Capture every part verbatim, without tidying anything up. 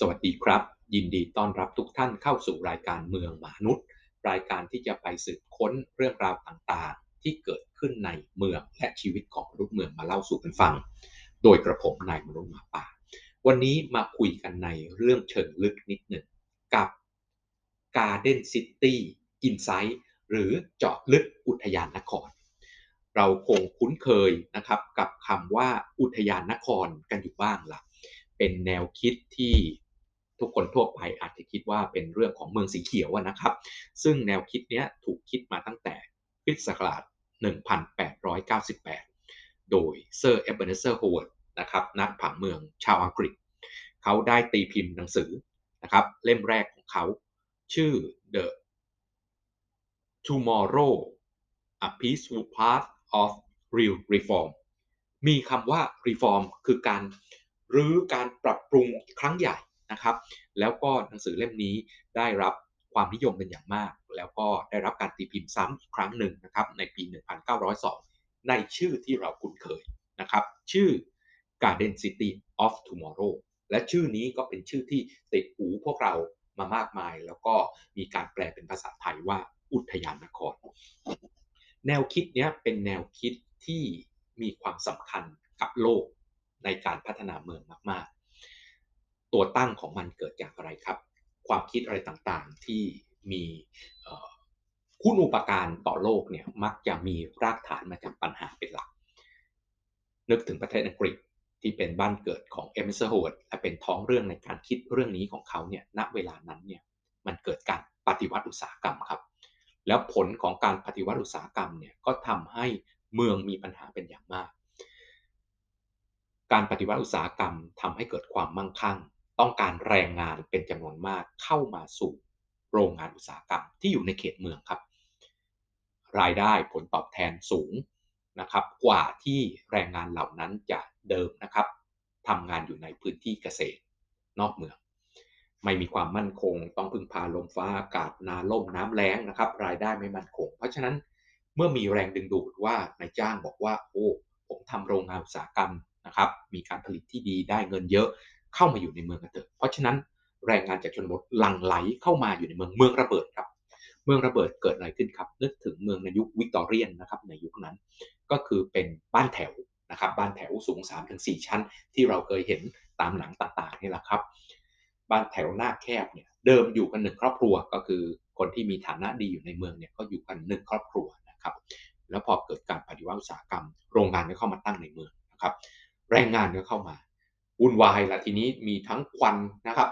สวัสดีครับยินดีต้อนรับทุกท่านเข้าสู่รายการเมืองมนุษย์รายการที่จะไปสืบค้นเรื่องราวต่างๆที่เกิดขึ้นในเมืองและชีวิตของมนุษย์เมืองมาเล่าสู่กันฟังโดยกระผมนายมนุษย์หมาป่าวันนี้มาคุยกันในเรื่องเชิงลึกนิดหนึ่งกับ Garden City Insight หรือเจาะลึกอุทยานนครเราคงคุ้นเคยนะครับกับคำว่าอุทยานนครกันอยู่บ้างล่ะเป็นแนวคิดที่ทุกคนทั่วไปอาจจะคิดว่าเป็นเรื่องของเมืองสีเขียวนะครับซึ่งแนวคิดนี้ถูกคิดมาตั้งแต่คริสต์ศักราช หนึ่งพันแปดร้อยเก้าสิบแปด โดยเซอร์ Ebenezer Howard นะครับนักผังเมืองชาวอังกฤษเขาได้ตีพิมพ์หนังสือนะครับเล่มแรกของเขาชื่อ The Tomorrow A Peace and Path of Real Reform มีคำว่า reform คือการรื้อการปรับปรุงครั้งใหญ่นะครับแล้วก็หนังสือเล่มนี้ได้รับความนิยมเป็นอย่างมากแล้วก็ได้รับการตีพิมพ์ซ้ำอีกครั้งหนึ่งนะครับในปีหนึ่งพันเก้าร้อยสองในชื่อที่เราคุ้นเคยนะครับชื่อ Garden City of Tomorrow และชื่อนี้ก็เป็นชื่อที่ติดหูพวกเรามามากมายแล้วก็มีการแปลเป็นภาษาไทยว่าอุทยานนครแนวคิดนี้เป็นแนวคิดที่มีความสำคัญกับโลกในการพัฒนาเมืองมากๆตัวตั้งของมันเกิดจากอะไรครับความคิดอะไรต่างๆที่มีคุณูปการต่อโลกเนี่ยมักจะมีรากฐานมาจากปัญหาเป็นหลักนึกถึงประเทศอังกฤษที่เป็นบ้านเกิดของเอเบเนเซอร์ โฮวาร์ดและเป็นท้องเรื่องในการคิดเรื่องนี้ของเขาเนี่ยณเวลานั้นเนี่ยมันเกิดการปฏิวัติอุตสาหกรรมครับแล้วผลของการปฏิวัติอุตสาหกรรมเนี่ยก็ทำให้เมืองมีปัญหาเป็นอย่างมากการปฏิวัติอุตสาหกรรมทำให้เกิดความมั่งคั่งต้องการแรงงานเป็นจำนวนมากเข้ามาสู่โรงงานอุตสาหกรรมที่อยู่ในเขตเมืองครับรายได้ผลตอบแทนสูงนะครับกว่าที่แรงงานเหล่านั้นจะเดิมนะครับทำงานอยู่ในพื้นที่เกษตรนอกเมืองไม่มีความมั่นคงต้องพึ่งพาลมฟ้าอากาศนาล่มน้ำแล้งนะครับรายได้ไม่มั่นคงเพราะฉะนั้นเมื่อมีแรงดึงดูดว่านายจ้างบอกว่าโอ้ผมทำโรงงานอุตสาหกรรมนะครับมีการผลิตที่ดีได้เงินเยอะเข้ามาอยู่ในเมืองกันเถอะเพราะฉะนั้นแรงงานจากชนบทหลั่งไหลเข้ามาอยู่ในเมืองเมืองระเบิดครับเมืองระเบิดเกิดอะไรขึ้นครับนึกถึงเมืองในยุควิกตอเรียนนะครับในยุคนั้นก็คือเป็นบ้านแถวนะครับบ้านแถวสูง สามถึงสี่ ชั้นที่เราเคยเห็นตามหนังต่างๆนี่แหละครับบ้านแถวหน้าแคบเนี่ยเดิมอยู่กันหนึ่งครอบครัวก็คือคนที่มีฐานะดีอยู่ในเมืองเนี่ยก็อยู่กันหนึ่งครอบครัวนะครับแล้วพอเกิดการปฏิวัติอุตสาหกรรมโรงงานก็เข้ามาตั้งในเมืองนะครับแรงงานก็เข้ามาวุ่นวายละทีนี้มีทั้งควันนะครับ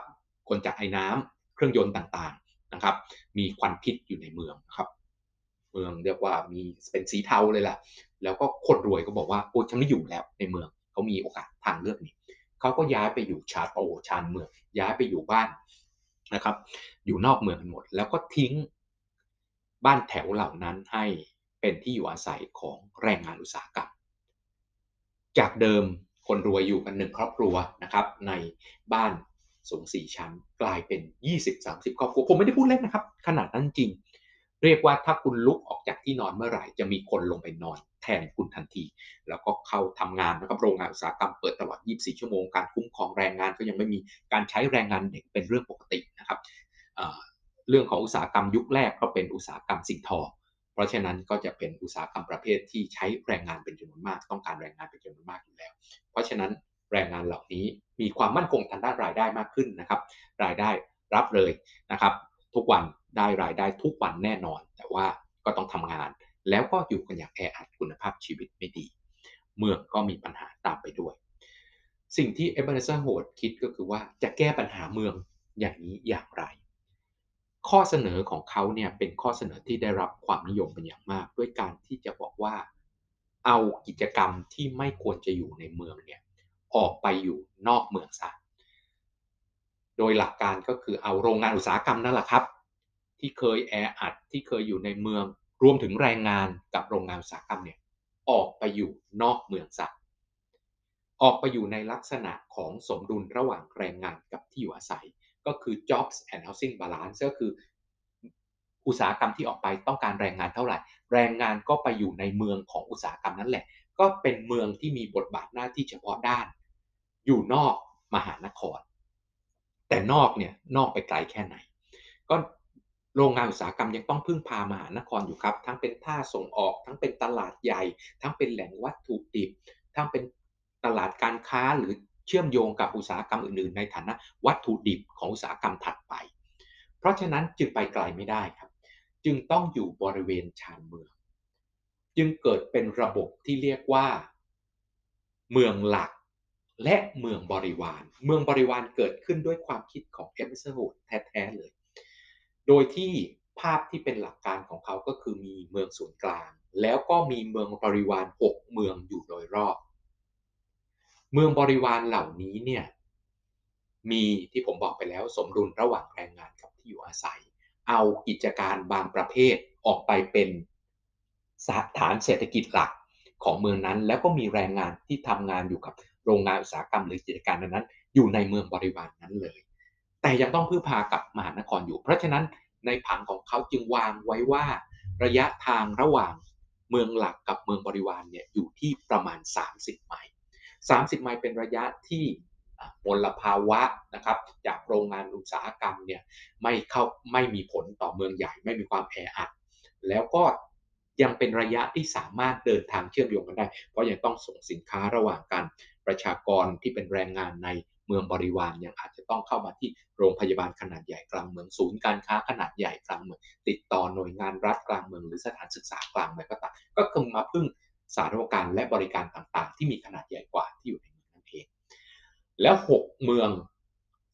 คนจากไอ้น้ำเครื่องยนต์ต่างๆนะครับมีควันพิษอยู่ในเมืองนะครับเมืองเรียกว่ามีเป็นสีเทาเลยล่ะแล้วก็คนรวยก็บอกว่าโอ้ฉันไม่อยู่แล้วในเมืองเขามีโอกาสทางเลือกนี้เขาก็ย้ายไปอยู่ชาโตชานเมืองย้ายไปอยู่บ้านนะครับอยู่นอกเมืองหมดแล้วก็ทิ้งบ้านแถวเหล่านั้นให้เป็นที่อยู่อาศัยของแรงงานอุตสาหกรรมจากเดิมคนรวยอยู่กันหนึ่งครอบครัวนะครับในบ้านสูงสี่ชั้นกลายเป็น ยี่สิบถึงสามสิบ ครอบครัวผมไม่ได้พูดเล่นนะครับขนาดนั้นจริงเรียกว่าถ้าคุณลุกออกจากที่นอนเมื่อไหร่จะมีคนลงไปนอนแทนคุณทันทีแล้วก็เข้าทำงานนะครับโรงงานอุตสาหกรรมเปิดตลอดยี่สิบสี่ชั่วโมงการคุ้มครองแรงงานก็ยังไม่มีการใช้แรงงานเด็กเป็นเรื่องปกตินะครับเรื่องของอุตสาหกรรมยุคแรกก็เป็นอุตสาหกรรมสิ่งทอเพราะฉะนั้นก็จะเป็นอุตสาหกรรมประเภทที่ใช้แรงงานเป็นจำนวนมากต้องการแรงงานเป็นจำนวนมากอยู่แล้วเพราะฉะนั้นแรงงานเหล่านี้มีความมั่นคงทางด้านรายได้มากขึ้นนะครับรายได้รับเลยนะครับทุกวันได้รายได้ทุกวันแน่นอนแต่ว่าก็ต้องทำงานแล้วก็อยู่กันอย่างแออัดคุณภาพชีวิตไม่ดีเมืองก็มีปัญหาตามไปด้วยสิ่งที่เอเบเนเซอร์ โฮวาร์ดคิดก็คือว่าจะแก้ปัญหาเมืองอย่างนี้อย่างไรข้อเสนอของเขาเนี่ยเป็นข้อเสนอที่ได้รับความนิยมเป็นอย่างมากด้วยการที่จะบอกว่าเอากิจกรรมที่ไม่ควรจะอยู่ในเมืองเนี่ยออกไปอยู่นอกเมืองซะโดยหลักการก็คือเอาโรงงานอุตสาหกรรมนั่นแหละครับที่เคยแออัดที่เคยอยู่ในเมืองรวมถึงแรงงานกับโรงงานอุตสาหกรรมเนี่ยออกไปอยู่นอกเมืองซะออกไปอยู่ในลักษณะของสมดุลระหว่างแรงงานกับที่อยู่อาศัยก็คือ jobs and housing balance ก็คืออุตสาหกรรมที่ออกไปต้องการแรงงานเท่าไหร่แรงงานก็ไปอยู่ในเมืองของอุตสาหกรรมนั้นแหละก็เป็นเมืองที่มีบทบาทหน้าที่เฉพาะด้านอยู่นอกมหานคร แต่นอกเนี่ยนอกไปไกลแค่ไหนก็โรงงานอุตสาหกรรมยังต้องพึ่งพามหานครอยู่ครับทั้งเป็นท่าส่งออกทั้งเป็นตลาดใหญ่ทั้งเป็นแหล่งวัตถุดิบทั้งเป็นตลาดการค้าหรือเชื่อมโยงกับอุตสาหกรรมอื่นๆในฐานะวัตถุดิบของอุตสาหกรรมถัดไปเพราะฉะนั้นจึงไปไกลไม่ได้ครับจึงต้องอยู่บริเวณชานเมืองจึงเกิดเป็นระบบที่เรียกว่าเมืองหลักและเมืองบริวารเมืองบริวารเกิดขึ้นด้วยความคิดของเอเบเนเซอร์ฮาวด์แท้ๆเลยโดยที่ภาพที่เป็นหลักการของเขาก็คือมีเมืองศูนย์กลางแล้วก็มีเมืองบริวารหกเมืองอยู่โดยรอบเมืองบริวารเหล่านี้เนี่ยมีที่ผมบอกไปแล้วสมดุลระหว่างแรงงานกับที่อยู่อาศัยเอากิจการบางประเภทออกไปเป็นฐานเศรษฐกิจหลักของเมืองนั้นแล้วก็มีแรงงานที่ทำงานอยู่กับโรงงานอุตสาหกรรมหรือกิจการนั้นอยู่ในเมืองบริวารนั้นเลยแต่ยังต้องพึ่งพากับมหานครอยู่เพราะฉะนั้นในผังของเขาจึงวางไว้ว่าระยะทางระหว่างเมืองหลักกับเมืองบริวารเนี่ยอยู่ที่ประมาณสามสิบไมล์สามสิบไมล์เป็นระยะที่มลภาวะนะครับจากโรงงานอุตสาหกรรมเนี่ยไม่เข้าไม่มีผลต่อเมืองใหญ่ไม่มีความแออัดแล้วก็ยังเป็นระยะที่สามารถเดินทางเชื่อมโยงกันได้เพราะยังต้องส่งสินค้าระหว่างกันประชากรที่เป็นแรงงานในเมืองบริวารยังอาจจะต้องเข้ามาที่โรงพยาบาลขนาดใหญ่กลางเมืองศูนย์การค้าขนาดใหญ่กลางเมืองติดต่อหน่วยงานรัฐกลางเมืองหรือสถานศึกษากลางเมืองก็ตามก็คงมาพึ่งสาธารณูปการและบริการต่างๆที่มีขนาดใหญ่กว่าที่อยู่ในเมืองนั่นเองแล้วหกเมือง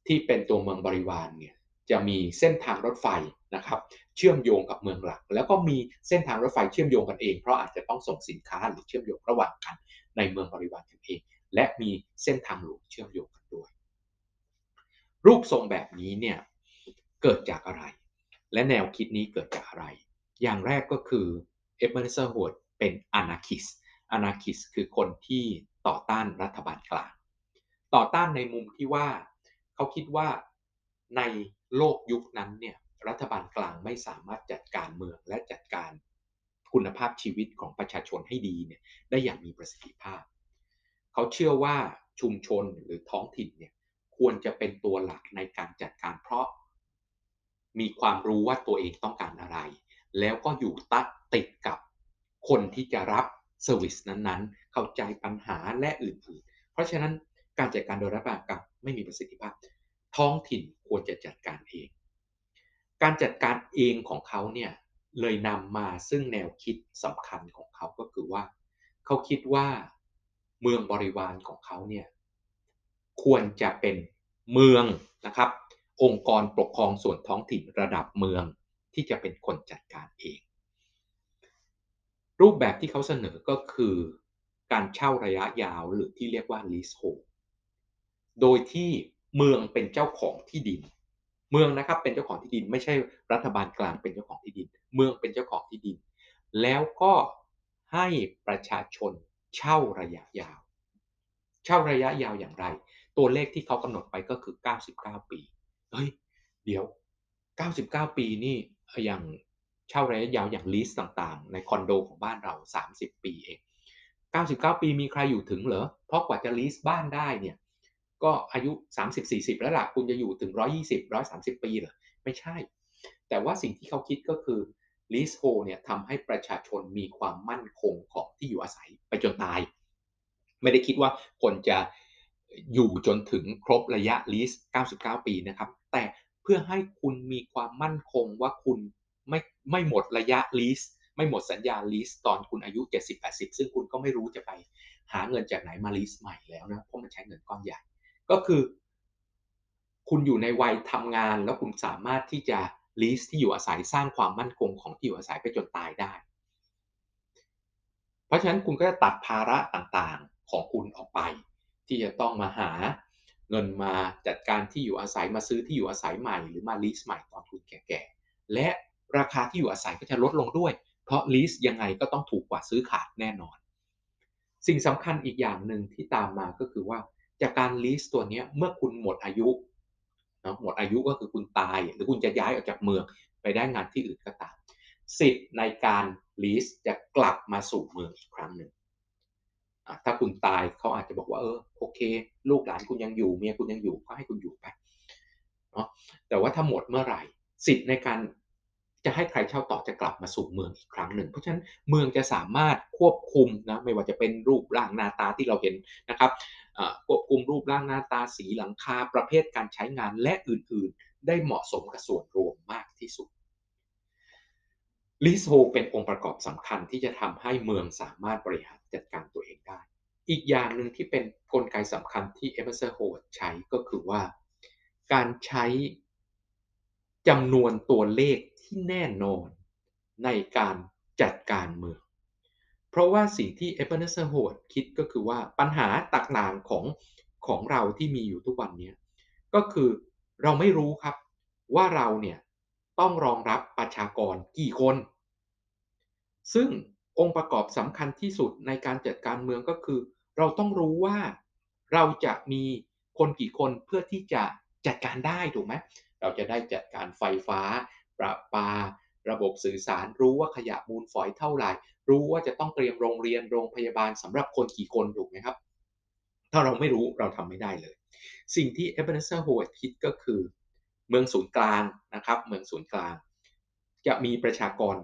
ที่เป็นตัวเมืองบริวารเนี่ยจะมีเส้นทางรถไฟนะครับเชื่อมโยงกับเมืองหลักแล้วก็มีเส้นทางรถไฟเชื่อมโยงกันเองเพราะอาจจะต้องส่งสินค้าหรือเชื่อมโยงระหว่างกันในเมืองบริวารกันเองและมีเส้นทางหลวงเชื่อมโยงกันด้วยรูปทรงแบบนี้เนี่ยเกิดจากอะไรและแนวคิดนี้เกิดจากอะไรอย่างแรกก็คือเอเบเนเซอร์ฮาวด์เป็นอานาคิสต์อานาคิสต์คือคนที่ต่อต้านรัฐบาลกลางต่อต้านในมุมที่ว่าเขาคิดว่าในโลกยุคนั้นเนี่ยรัฐบาลกลางไม่สามารถจัดการเมืองและจัดการคุณภาพชีวิตของประชาชนให้ดีเนี่ยได้อย่างมีประสิทธิภาพเขาเชื่อว่าชุมชนหรือท้องถิ่นเนี่ยควรจะเป็นตัวหลักในการจัดการเพราะมีความรู้ว่าตัวเองต้องการอะไรแล้วก็อยู่ตัดติดกับคนที่จะรับเซอร์วิสนั้นๆเข้าใจปัญหาและอื่นๆเพราะฉะนั้นการจัดการโดยรัฐบาลกลางไม่มีประสิทธิภาพท้องถิ่นควรจะจัดการเองการจัดการเองของเขาเนี่ยเลยนำมาซึ่งแนวคิดสำคัญของเขาก็คือว่าเขาคิดว่าเมืองบริวารของเขาเนี่ยควรจะเป็นเมืองนะครับองค์กรปกครองส่วนท้องถิ่นระดับเมืองที่จะเป็นคนจัดการเองรูปแบบที่เขาเสนอก็คือการเช่าระยะยาวหรือที่เรียกว่า leasehold โดยที่เมืองเป็นเจ้าของที่ดินเมืองนะครับเป็นเจ้าของที่ดินไม่ใช่รัฐบาลกลางเป็นเจ้าของที่ดินเมืองเป็นเจ้าของที่ดินแล้วก็ให้ประชาชนเช่าระยะยาวเช่าระยะยาวอย่างไรตัวเลขที่เขากำหนดไปก็คือเก้าสิบเก้าปีเฮ้ยเดี๋ยวเก้าสิบเก้าปีนี่อย่างเช่าระยะยาวอย่างลีสต่างๆในคอนโดของบ้านเราสามสิบปีเองเก้าสิบเก้าปีมีใครอยู่ถึงเหรอเพราะกว่าจะลีสบ้านได้เนี่ยก็อายุสามสิบ สี่สิบแล้วล่ะคุณจะอยู่ถึงหนึ่งร้อยยี่สิบ หนึ่งร้อยสามสิบปีเหรอไม่ใช่แต่ว่าสิ่งที่เขาคิดก็คือลีสโฮเนี่ยทำให้ประชาชนมีความมั่นคงของที่อยู่อาศัยไปจนตายไม่ได้คิดว่าคนจะอยู่จนถึงครบระยะลีสเก้าสิบเก้าปีนะครับแต่เพื่อให้คุณมีความมั่นคงว่าคุณไม่ไม่หมดระยะลีสไม่หมดสัญญาลีสตอนคุณอายุ เจ็ดสิบ แปดสิบ ซึ่งคุณก็ไม่รู้จะไปหาเงินจากไหนมาลีสใหม่แล้วนะเพราะมันใช้เงินก้อนใหญ่ก็คือคุณอยู่ในวัยทำงานแล้วคุณสามารถที่จะลีสที่อยู่อาศัยสร้างความมั่นคงของที่อยู่อาศัยไปจนตายได้เพราะฉะนั้นคุณก็จะตัดภาระต่างๆของคุณออกไปที่จะต้องมาหาเงินมาจัดการที่อยู่อาศัยมาซื้อที่อยู่อาศัยใหม่หรือมาลีสใหม่ตอนคุณแก่ๆและราคาที่อยู่อาศัยก็จะลดลงด้วยเพราะลีสยังไงก็ต้องถูกกว่าซื้อขาดแน่นอนสิ่งสำคัญอีกอย่างหนึ่งที่ตามมาก็คือว่าจากการลีสตัวนี้เมื่อคุณหมดอายุเนาะหมดอายุก็คือคุณตายหรือคุณจะย้ายออกจากเมืองไปได้งานที่อื่นก็ตามสิทธิ์ในการลีสจะกลับมาสู่เมืองอีกครั้งหนึ่งถ้าคุณตายเขาอาจจะบอกว่าเออโอเคลูกหลานคุณยังอยู่เมียคุณยังอยู่ก็ให้คุณอยู่ไป เนาะแต่ว่าถ้าหมดเมื่อไหร่สิทธิ์ในการจะให้ใครเช่าต่อจะกลับมาสู่เมืองอีกครั้งหนึ่งเพราะฉะนั้นเมืองจะสามารถควบคุมนะไม่ว่าจะเป็นรูปร่างหน้าตาที่เราเห็นนะครับควบคุมรูปร่างหน้าตาสีหลังคาประเภทการใช้งานและอื่นๆได้เหมาะสมกับส่วนรวมมากที่สุดลีสโฮลด์เป็นองค์ประกอบสำคัญที่จะทำให้เมืองสามารถบริหารจัดการตัวเองได้อีกอย่างหนึ่งที่เป็นกลไกสำคัญที่ Ebenezer Howard ใช้ก็คือว่าการใช้จำนวนตัวเลขที่แน่นอนในการจัดการเมืองเพราะว่าสิ่งที่ Ebenezer Howard คิดก็คือว่าปัญหาต่างๆของของเราที่มีอยู่ทุกวันนี้ก็คือเราไม่รู้ครับว่าเราเนี่ยต้องรองรับประชากรกี่คนซึ่งองค์ประกอบสำคัญที่สุดในการจัดการเมืองก็คือเราต้องรู้ว่าเราจะมีคนกี่คนเพื่อที่จะจัดการได้ถูกไหมเราจะได้จัดการไฟฟ้าประปาระบบสื่อสารรู้ว่าขยะมูลฝอยเท่าไหร่รู้ว่าจะต้องเตรียมโรงเรียนโรงพยาบาลสำหรับคนกี่คนถูกไหมครับถ้าเราไม่รู้เราทำไม่ได้เลยสิ่งที่ Ebenezer Howard คิดก็คือเมืองศูนย์กลางนะครับเมืองศูนย์กลางจะมีประชากร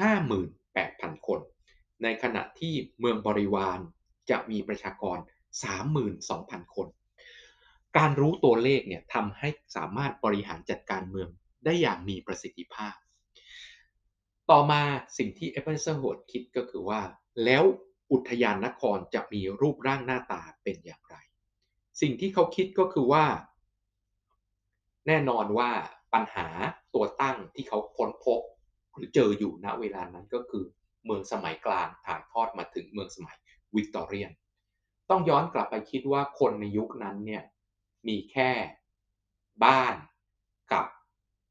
ห้าหมื่นแปดพัน คนในขณะที่เมืองบริวารจะมีประชากร สามหมื่นสองพัน คนการรู้ตัวเลขเนี่ยทำให้สามารถบริหารจัดการเมืองได้อย่างมีประสิทธิภาพต่อมาสิ่งที่ Ebenezer Howard คิดก็คือว่าแล้วอุทยานนครจะมีรูปร่างหน้าตาเป็นอย่างไรสิ่งที่เขาคิดก็คือว่าแน่นอนว่าปัญหาตัวตั้งที่เขาค้นพบหรือเจออยู่ณเวลานั้นก็คือเมืองสมัยกลางถ่ายทอดมาถึงเมืองสมัยวิกตอเรียนต้องย้อนกลับไปคิดว่าคนในยุคนั้นเนี่ยมีแค่บ้านกับ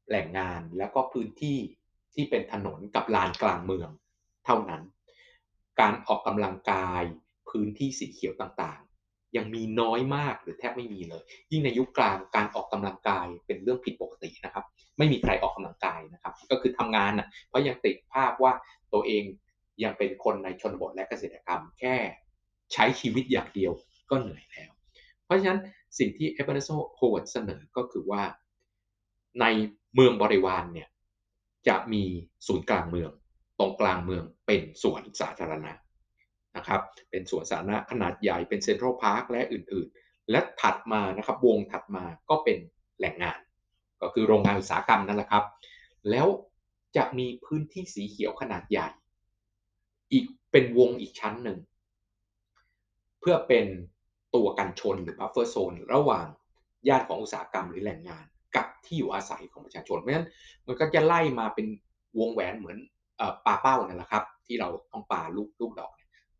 แหล่งงานแล้วก็พื้นที่ที่เป็นถนนกับลานกลางเมืองเท่านั้นการออกกำลังกายพื้นที่สีเขียวต่างๆยังมีน้อยมากหรือแทบไม่มีเลยยิ่งในยุคกลางการออกกำลังกายเป็นเรื่องผิดปกตินะครับไม่มีใครออกกำลังกายนะครับก็คือทำงานน่ะเพราะยังติดภาพว่าตัวเองยังเป็นคนในชนบทและเกษตรกรรมแค่ใช้ชีวิตอย่างเดียวก็เหนื่อยแล้วเพราะฉะนั้นสิ่งที่ Ebenezer Howard เสนอก็คือว่าในเมืองบริวารเนี่ยจะมีศูนย์กลางเมืองตรงกลางเมืองเป็นสวนสาธารณะนะครับเป็นสวนสาธารณะขนาดใหญ่เป็นเซ็นทรัลพาร์คและอื่นๆและถัดมานะครับวงถัดมาก็เป็นแหล่งงานก็คือโรงงานอุตสาหกรรมนั่นแหละครับแล้วจะมีพื้นที่สีเขียวขนาดใหญ่อีกเป็นวงอีกชั้นหนึ่งเพื่อเป็นตัวกันชนหรือบัฟเฟอร์โซนระหว่างย่านของอุตสาหกรรมหรือแหล่งงานกับที่อยู่อาศัยของประชาชนเพราะฉะนั้นมันก็จะไล่มาเป็นวงแหวนเหมือนปาเป้านั่นแหละครับที่เราต้องปาลูกลูกดอก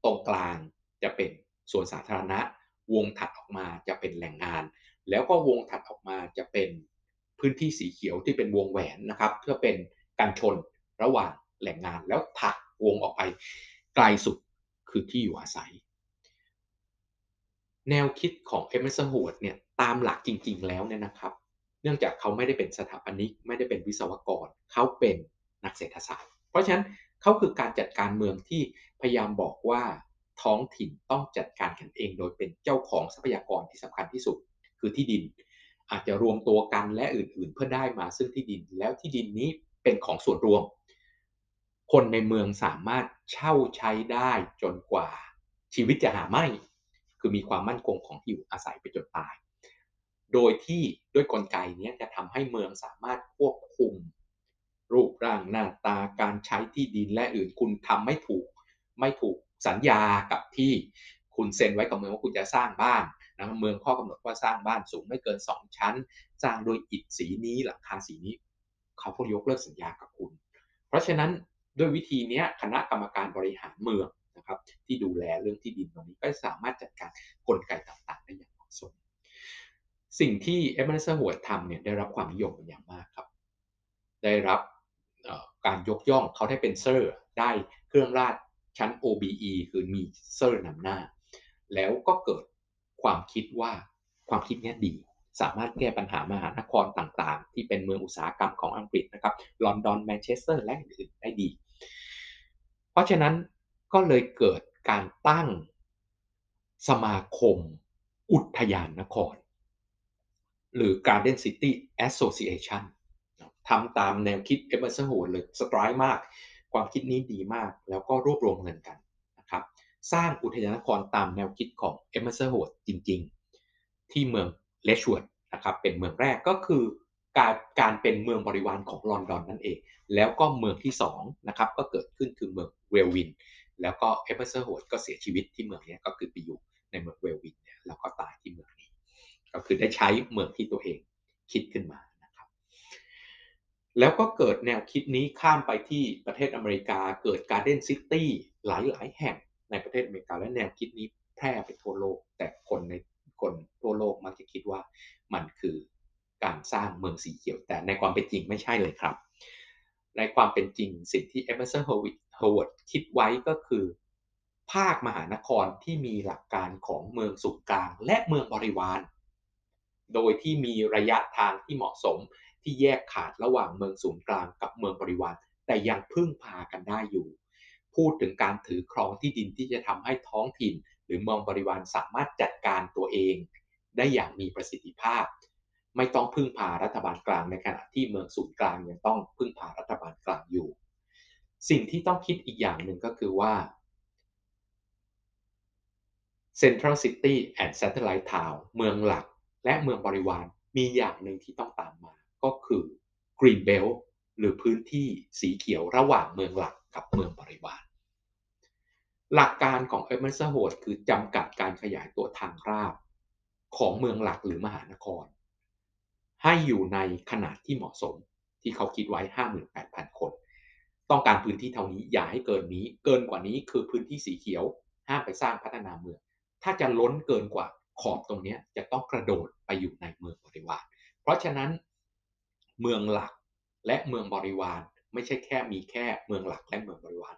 ตรงกลางจะเป็นส่วนสาธารณะวงถัดออกมาจะเป็นแหล่งงานแล้วก็วงถัดออกมาจะเป็นพื้นที่สีเขียวที่เป็นวงแหวนนะครับเพื่อเป็นกันชนระหว่างแหล่งงานแล้วถัดวงออกไปไกลสุดคือที่อยู่อาศัยแนวคิดของ Ebenezer Howard เนี่ยตามหลักจริงๆแล้วเนี่ยนะครับเนื่องจากเขาไม่ได้เป็นสถาปนิกไม่ได้เป็นวิศวกรเขาเป็นนักเศรษฐศาสตร์เพราะฉะนั้นเขาคือการจัดการเมืองที่พยายามบอกว่าท้องถิ่นต้องจัดการกันเองโดยเป็นเจ้าของทรัพยากรที่สำคัญที่สุดคือที่ดินอาจจะรวมตัวกันและอื่นๆเพื่อได้มาซึ่งที่ดินแล้วที่ดินนี้เป็นของส่วนรวมคนในเมืองสามารถเช่าใช้ได้จนกว่าชีวิตจะหาไม่คือมีความมั่นคงของที่อยู่อาศัยไปจนตายโดยที่ด้วยกลไกนี้จะทำให้เมืองสามารถควบคุมรูปร่างหน้าตาการใช้ที่ดินและอื่นคุณทำไม่ถูกไม่ถูกสัญญากับที่คุณเซ็นไว้กับเมืองว่าคุณจะสร้างบ้านนะเมืองข้อกำหนดว่าสร้างบ้านสูงไม่เกินสองชั้นสร้างโดยอิฐสีนี้หลังคาสีนี้เขาก็ยกเลิกสัญญากับคุณเพราะฉะนั้นด้วยวิธีนี้คณะกรรมการบริหารเมืองนะครับที่ดูแลเรื่องที่ดินตรงนี้ก็สามารถจัดการกลไกต่างๆได้อย่างเหมาะสมสิ่งที่ Ebenezer Howard ทำเนี่ยได้รับความนิยมเป็นอย่างมากครับได้รับการยกย่องเขาได้เป็นเซอร์ได้เครื่องราชชั้น โอ บี อี คือมีเซอร์นำหน้าแล้วก็เกิดความคิดว่าความคิดนี้ดีสามารถแก้ปัญหามหานครต่างๆที่เป็นเมืองอุตสาหกรรมของอังกฤษนะครับลอนดอนแมนเชสเตอร์และอื่นๆได้ดีเพราะฉะนั้นก็เลยเกิดการตั้งสมาคมอุทยานนคร หรือ Garden City Association ทำตามแนวคิด Ebenezer Howard เลยสไตร์มากความคิดนี้ดีมากแล้วก็รวบรวมเงินกันนะครับสร้างอุทยานนครตามแนวคิดของ Ebenezer Howard จริงๆที่เมือง Letchworth นะครับเป็นเมืองแรกก็คือการการเป็นเมืองบริวารของลอนดอนนั่นเองแล้วก็เมืองที่สองนะครับก็เกิดขึ้นคือเมืองเวลวินแล้วก็เอเบเนเซอร์โฮดก็เสียชีวิตที่เมืองนี้ก็คือไปอยู่ในเมืองเวลวินเนี่ยแล้วก็ตายที่เมืองนี้ก็คือได้ใช้เมืองที่ตัวเองคิดขึ้นมานะครับแล้วก็เกิดแนวคิดนี้ข้ามไปที่ประเทศอเมริกาเกิดการ์เด้นซิตี้หลายๆแห่งในประเทศอเมริกาและแนวคิดนี้แพร่ไปทั่วโลกแต่คนในคนทั่วโลกมักจะคิดว่ามันคือการสร้างเมืองสีเขียวแต่ในความเป็นจริงไม่ใช่เลยครับในความเป็นจริงสิ่งที่ Ebenezer Howard คิดไว้ก็คือภาคมหานครที่มีหลักการของเมืองศูนย์กลางและเมืองบริวารโดยที่มีระยะทางที่เหมาะสมที่แยกขาดระหว่างเมืองศูนย์กลางกับเมืองบริวารแต่ยังพึ่งพากันได้อยู่พูดถึงการถือครองที่ดินที่จะทำให้ท้องถิ่นหรือเมืองบริวารสามารถจัดการตัวเองได้อย่างมีประสิทธิภาพไม่ต้องพึ่งพารัฐบาลกลางในขณะที่เมืองศูนย์กลางยังต้องพึ่งพารัฐบาลกลางอยู่สิ่งที่ต้องคิดอีกอย่างหนึ่งก็คือว่า Central City and Satellite Town เมืองหลักและเมืองบริวารมีอย่างหนึ่งที่ต้องตามมาก็คือ Green Belt หรือพื้นที่สีเขียวระหว่างเมืองหลักกับเมืองบริวารหลักการของ Ebenezer Howard คือจำกัดการขยายตัวทางราบของเมืองหลักหรือมหานครให้อยู่ในขนาดที่เหมาะสมที่เขาคิดไว้ ห้าหมื่นแปดพัน คนต้องการพื้นที่เท่านี้อย่าให้เกินนี้เกินกว่านี้คือพื้นที่สีเขียวห้ามไปสร้างพัฒนาเมืองถ้าจะล้นเกินกว่าขอบตรงนี้จะต้องกระโดดไปอยู่ในเมืองบริวารเพราะฉะนั้นเมืองหลักและเมืองบริวารไม่ใช่แค่มีแค่เมืองหลักและเมืองบริวาร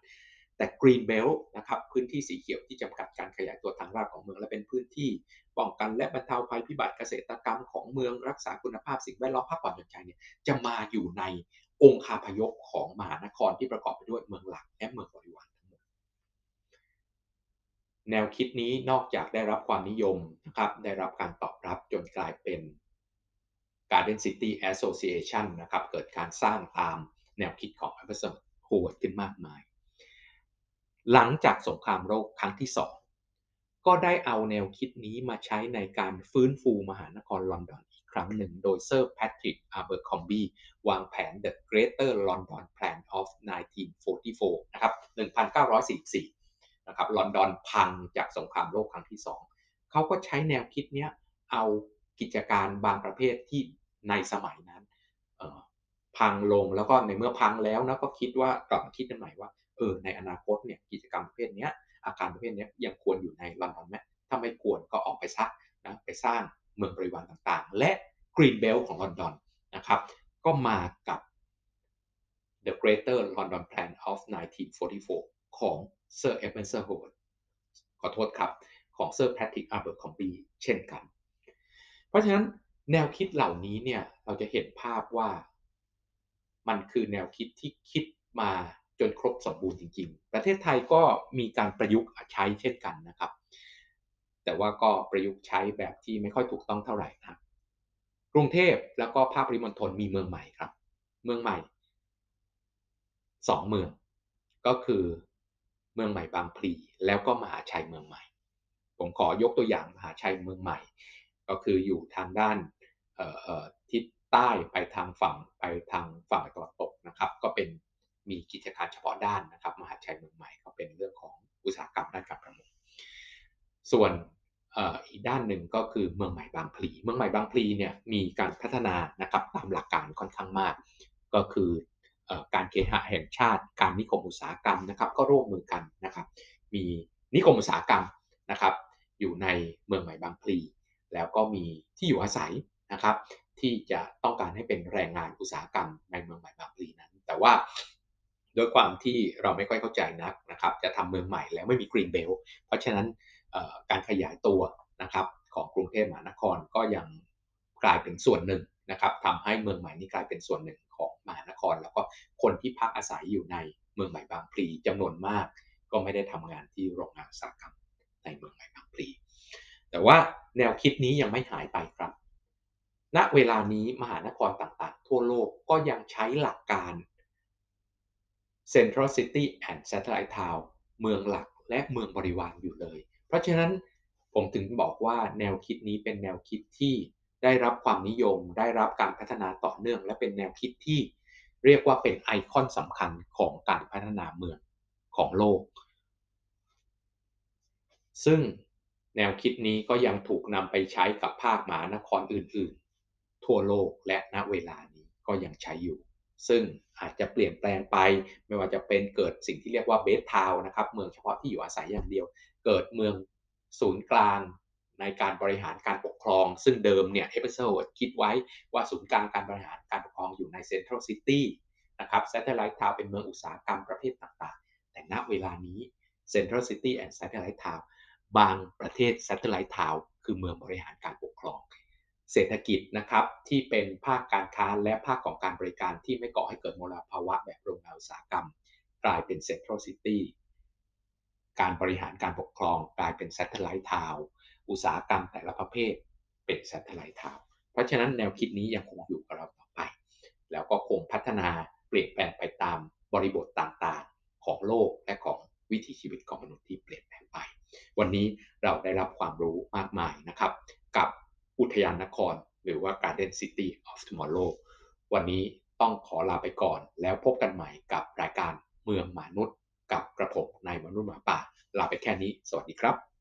แต่กรีนเบลต์นะครับพื้นที่สีเขียวที่จำกัดการขยายตัวทางราบของเมืองและเป็นพื้นที่ป้องกันและบรรเทาภัยพิบัติเกษตรกรรมของเมืองรักษาคุณภาพสิ่งแวดล้อมพักผ่อนหย่อนใจเนี่ยจะมาอยู่ในองคาพยพของมหานครที่ประกอบไปด้วยเมืองหลักและเมืองบริวารทั้งหมดแนวคิดนี้นอกจากได้รับความนิยมนะครับได้รับการตอบรับจนกลายเป็น Garden City Association นะครับเกิดการสร้างตามแนวคิดของ Ebenezer Howard ขึ้นมากมายหลังจากสงครามโลกครั้งที่สองก็ได้เอาแนวคิดนี้มาใช้ในการฟื้นฟูมหานครลอนดอนอีกครั้งหนึ่งโดยเซอร์แพทริกอาร์เบอร์คอมบีวางแผน The Greater London Plan of หนึ่งพันเก้าร้อยสี่สิบสี่ นะครับ หนึ่งพันเก้าร้อยสี่สิบสี่ นะครับลอนดอนพังจากสงครามโลกครั้งที่สองเขาก็ใช้แนวคิดนี้เอากิจการบางประเภทที่ในสมัยนั้นพังลงแล้วก็ในเมื่อพังแล้วนะก็คิดว่ากลับมาคิดกันใหม่ว่าเออในอนาคตเนี่ยกิจกรรมประเภทนี้อาการประเภทนี้ยังควรอยู่ในลอนดอนไหมถ้าไม่ควรก็ออกไปซะนะไปสร้างเมืองบริวารต่างๆและ Green Belt ของลอนดอนนะครับก็มากับ The Greater London Plan of หนึ่งพันเก้าร้อยสี่สิบสี่ ของ Sir Ebenezer Howard ขอโทษครับของ Sir Patrick Abercrombie เช่นกันเพราะฉะนั้นแนวคิดเหล่านี้เนี่ยเราจะเห็นภาพว่ามันคือแนวคิดที่คิดมาจนครบสมบูรณ์จริงๆประเทศไทยก็มีการประยุกต์ใช้เช่นกันนะครับแต่ว่าก็ประยุกต์ใช้แบบที่ไม่ค่อยถูกต้องเท่าไหร่นะกรุงเทพแล้วก็ภาคปริมณฑลมีเมืองใหม่ครับเมืองใหม่สองเมืองก็คือเมืองใหม่บางพลีแล้วก็มหาชัยเมืองใหม่ผมขอยกตัวอย่างมหาชัยเมืองใหม่ก็คืออยู่ทางด้านเอ่อเอ่อทิศใต้ไปทางฝั่งไปทางฝั่งตะวันตกนะครับก็เป็นมีกิจการเฉพาะด้านนะครับมหาชัยเมืองใหม่ก็เป็นเรื่องของอุตสาหกรรมด้านการประมงส่วน อ, อ, อีกด้านหนึ่งก็คือเมืองใหม่บางพลีเมืองใหม่บางพลีเนี่ยมีการพัฒนานะครับตามหลักการค่อนข้างมากก็คือเอ่อการเคหะแห่งชาติการนิคมอุตสาหกรรมนะครับก็ร่วมมือกันนะครับมีนิคมอุตสาหกรรมนะครับอยู่ในเมืองใหม่บางพลีแล้วก็มีที่อยู่อาศัยนะครับที่จะต้องการให้เป็นแรงงานอุตสาหกรรมในเมืองใหม่บางพลีนั้นแต่ว่าโดยความที่เราไม่ค่อยเข้าใจนักนะครับจะทำเมืองใหม่แล้วไม่มี Green Belt เพราะฉะนั้นการขยายตัวนะครับของกรุงเทพมหานครก็ยังกลายเป็นส่วนหนึ่งนะครับทำให้เมืองใหม่นี้กลายเป็นส่วนหนึ่งของมหานครแล้วก็คนที่พักอาศัยอยู่ในเมืองใหม่บางพลีจำนวนมากก็ไม่ได้ทำงานที่โรงงานอุตสาหกรรมในเมืองใหม่บางพลีแต่ว่าแนวคิดนี้ยังไม่หายไปครับ ณเวลานี้มหานครต่างๆทั่วโลกก็ยังใช้หลักการ Central City and Satellite Town เมืองหลักและเมืองบริวารอยู่เลยเพราะฉะนั้นผมถึงบอกว่าแนวคิดนี้เป็นแนวคิดที่ได้รับความนิยมได้รับการพัฒนาต่อเนื่องและเป็นแนวคิดที่เรียกว่าเป็นไอคอนสำคัญของการพัฒนาเมืองของโลกซึ่งแนวคิดนี้ก็ยังถูกนำไปใช้กับภาคมหานครอื่นๆทั่วโลกและณเวลานี้ก็ยังใช้อยู่ซึ่งอาจจะเปลี่ยนแปลงไปไม่ว่าจะเป็นเกิดสิ่งที่เรียกว่าเบสทาวน์นะครับเมืองเฉพาะที่อยู่อาศัยอย่างเดียวเกิดเมืองศูนย์กลางในการบริหารการปกครองซึ่งเดิมเนี่ยเอเบเซอร์ฮาวด์คิดไว้ว่าศูนย์กลางการบริหารการปกครองอยู่ในเซ็นทรัลซิตี้นะครับแซทเทลไลท์ทาวน์เป็นเมืองอุตสาหกรรมประเภทต่างๆแต่ณเวลานี้เซ็นทรัลซิตี้แอนด์แซทเทลไลท์ทาวน์บางประเทศแซทเทลไลท์ทาวน์คือเมืองบริหารการปกครองเศรษฐกิจนะครับที่เป็นภาคการค้าและภาคของการบริการที่ไม่ก่อให้เกิดมลภาวะแบบโรงงานอุตสาหกรรมกลายเป็นเซ็นทรัลซิตี้การบริหารการปกครองกลายเป็นแซทเทลไลท์ทาวน์อุตสาหกรรมแต่ละประเภทเป็นแซทเทลไลท์ทาวน์เพราะฉะนั้นแนวคิดนี้ยังคงอยู่กับเราต่อไปแล้วก็คงพัฒนาเปลี่ยนแปลงไปตามบริบทต่างๆของโลกและของวิถีชีวิตของมนุษย์ที่เปลี่ยนแปลงไปวันนี้เราได้รับความรู้มากมายนะครับกับอุทยานนครหรือว่า Garden City of Tomorrow วันนี้ต้องขอลาไปก่อนแล้วพบกันใหม่กับรายการเมืองมนุษย์กับกระผมนายวนุชหมาป่าลาไปแค่นี้สวัสดีครับ